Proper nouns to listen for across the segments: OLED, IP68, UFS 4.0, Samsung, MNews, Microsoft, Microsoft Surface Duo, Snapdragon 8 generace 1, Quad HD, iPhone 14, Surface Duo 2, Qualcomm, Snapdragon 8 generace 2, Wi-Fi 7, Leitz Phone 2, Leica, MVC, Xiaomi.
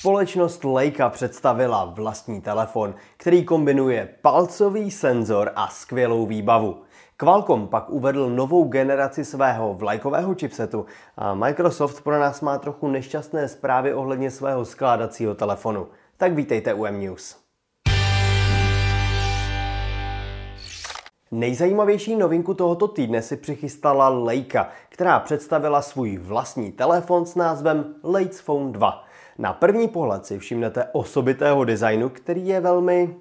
Společnost Leica představila vlastní telefon, který kombinuje palcový senzor a skvělou výbavu. Qualcomm pak uvedl novou generaci svého vlajkového chipsetu a Microsoft pro nás má trochu nešťastné zprávy ohledně svého skládacího telefonu. Tak vítejte u MNews. Nejzajímavější novinku tohoto týdne si přichystala Leica, která představila svůj vlastní telefon s názvem Leitz Phone 2. Na první pohled si všimnete osobitého designu, který je velmi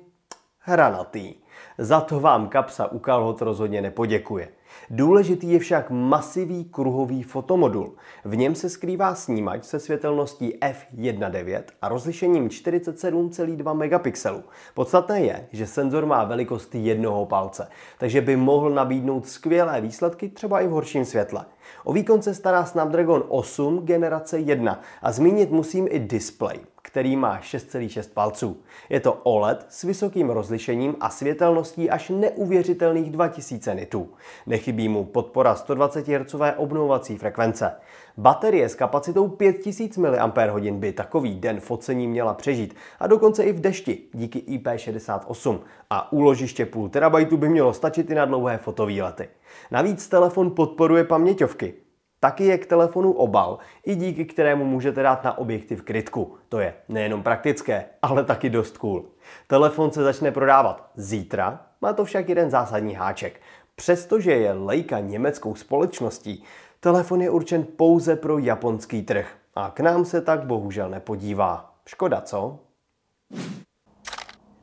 hranatý. Za to vám kapsa u kalhot rozhodně nepoděkuje. Důležitý je však masivní kruhový fotomodul. V něm se skrývá snímač se světelností f1.9 a rozlišením 47,2 megapixelů. Podstatné je, že senzor má velikost jednoho palce, takže by mohl nabídnout skvělé výsledky třeba i v horším světle. O výkon se stará Snapdragon 8 generace 1 a zmínit musím i displej, který má 6,6 palců. Je to OLED s vysokým rozlišením a světelností až neuvěřitelných 2000 nitů. Nechybí mu podpora 120 Hz obnovovací frekvence. Baterie s kapacitou 5000 mAh by takový den focení měla přežít a dokonce i v dešti díky IP68 a úložiště půl terabajtu by mělo stačit i na dlouhé fotovýlety. Navíc telefon podporuje paměťovky. Taky je k telefonu obal, i díky kterému můžete dát na objektiv krytku. To je nejenom praktické, ale taky dost cool. Telefon se začne prodávat zítra, má to však jeden zásadní háček. Přestože je Leica německou společností, telefon je určen pouze pro japonský trh a k nám se tak bohužel nepodívá. Škoda, co?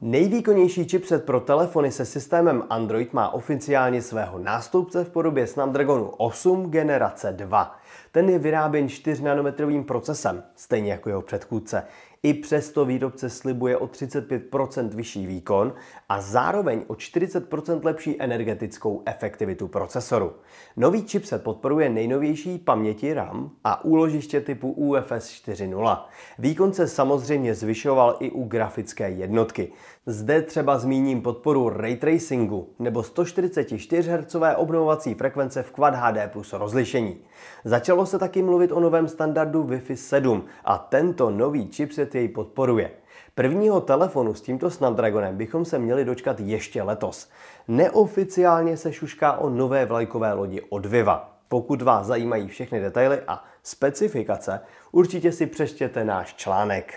Nejvýkonnější chipset pro telefony se systémem Android má oficiálně svého nástupce v podobě Snapdragonu 8 generace 2. Ten je vyráběn 4nanometrovým procesem, stejně jako jeho předchůdce. I přesto výrobce slibuje o 35% vyšší výkon a zároveň o 40% lepší energetickou efektivitu procesoru. Nový chipset podporuje nejnovější paměti RAM a úložiště typu UFS 4.0. Výkon se samozřejmě zvyšoval i u grafické jednotky. Zde třeba zmíním podporu ray tracingu nebo 144 Hz obnovovací frekvence v Quad HD plus rozlišení. Začalo se taky mluvit o novém standardu Wi-Fi 7 a tento nový chipset jej podporuje. Prvního telefonu s tímto Snapdragonem bychom se měli dočkat ještě letos. Neoficiálně se šušká o nové vlajkové lodi od Viva. Pokud vás zajímají všechny detaily a specifikace, určitě si přečtěte náš článek.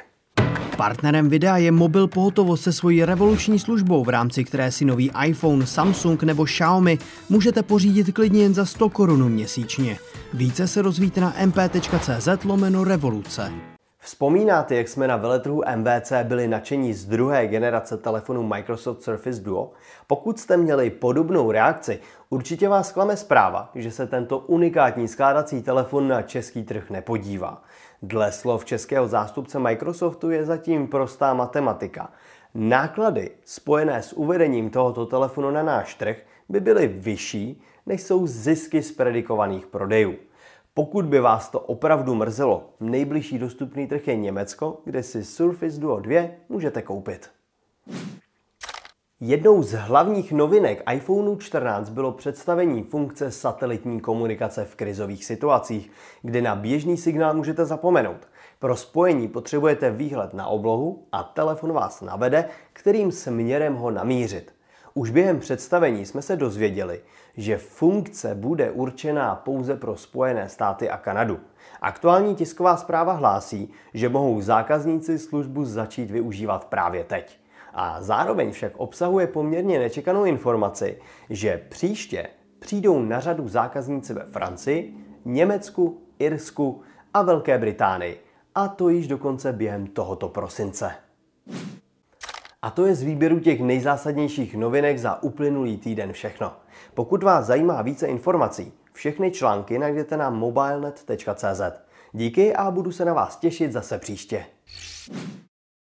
Partnerem videa je mobil pohotovo se svojí revoluční službou, v rámci které si nový iPhone, Samsung nebo Xiaomi můžete pořídit klidně jen za 100 Kč měsíčně. Více se rozvíte na mp.cz/revoluce. Vzpomínáte, jak jsme na veletrhu MVC byli nadšení z druhé generace telefonu Microsoft Surface Duo? Pokud jste měli podobnou reakci, určitě vás klame zpráva, že se tento unikátní skládací telefon na český trh nepodívá. Dle slov českého zástupce Microsoftu je zatím prostá matematika. Náklady spojené s uvedením tohoto telefonu na náš trh by byly vyšší, než jsou zisky z predikovaných prodejů. Pokud by vás to opravdu mrzelo, nejbližší dostupný trh je Německo, kde si Surface Duo 2 můžete koupit. Jednou z hlavních novinek iPhoneu 14 bylo představení funkce satelitní komunikace v krizových situacích, kde na běžný signál můžete zapomenout. Pro spojení potřebujete výhled na oblohu a telefon vás navede, kterým směrem ho namířit. Už během představení jsme se dozvěděli, že funkce bude určená pouze pro Spojené státy a Kanadu. Aktuální tisková zpráva hlásí, že mohou zákazníci službu začít využívat právě teď. A zároveň však obsahuje poměrně nečekanou informaci, že příště přijdou na řadu zákazníci ve Francii, Německu, Irsku a Velké Británii. A to již dokonce během tohoto prosince. A to je z výběru těch nejzásadnějších novinek za uplynulý týden všechno. Pokud vás zajímá více informací, všechny články najdete na mobilenet.cz. Díky a budu se na vás těšit zase příště.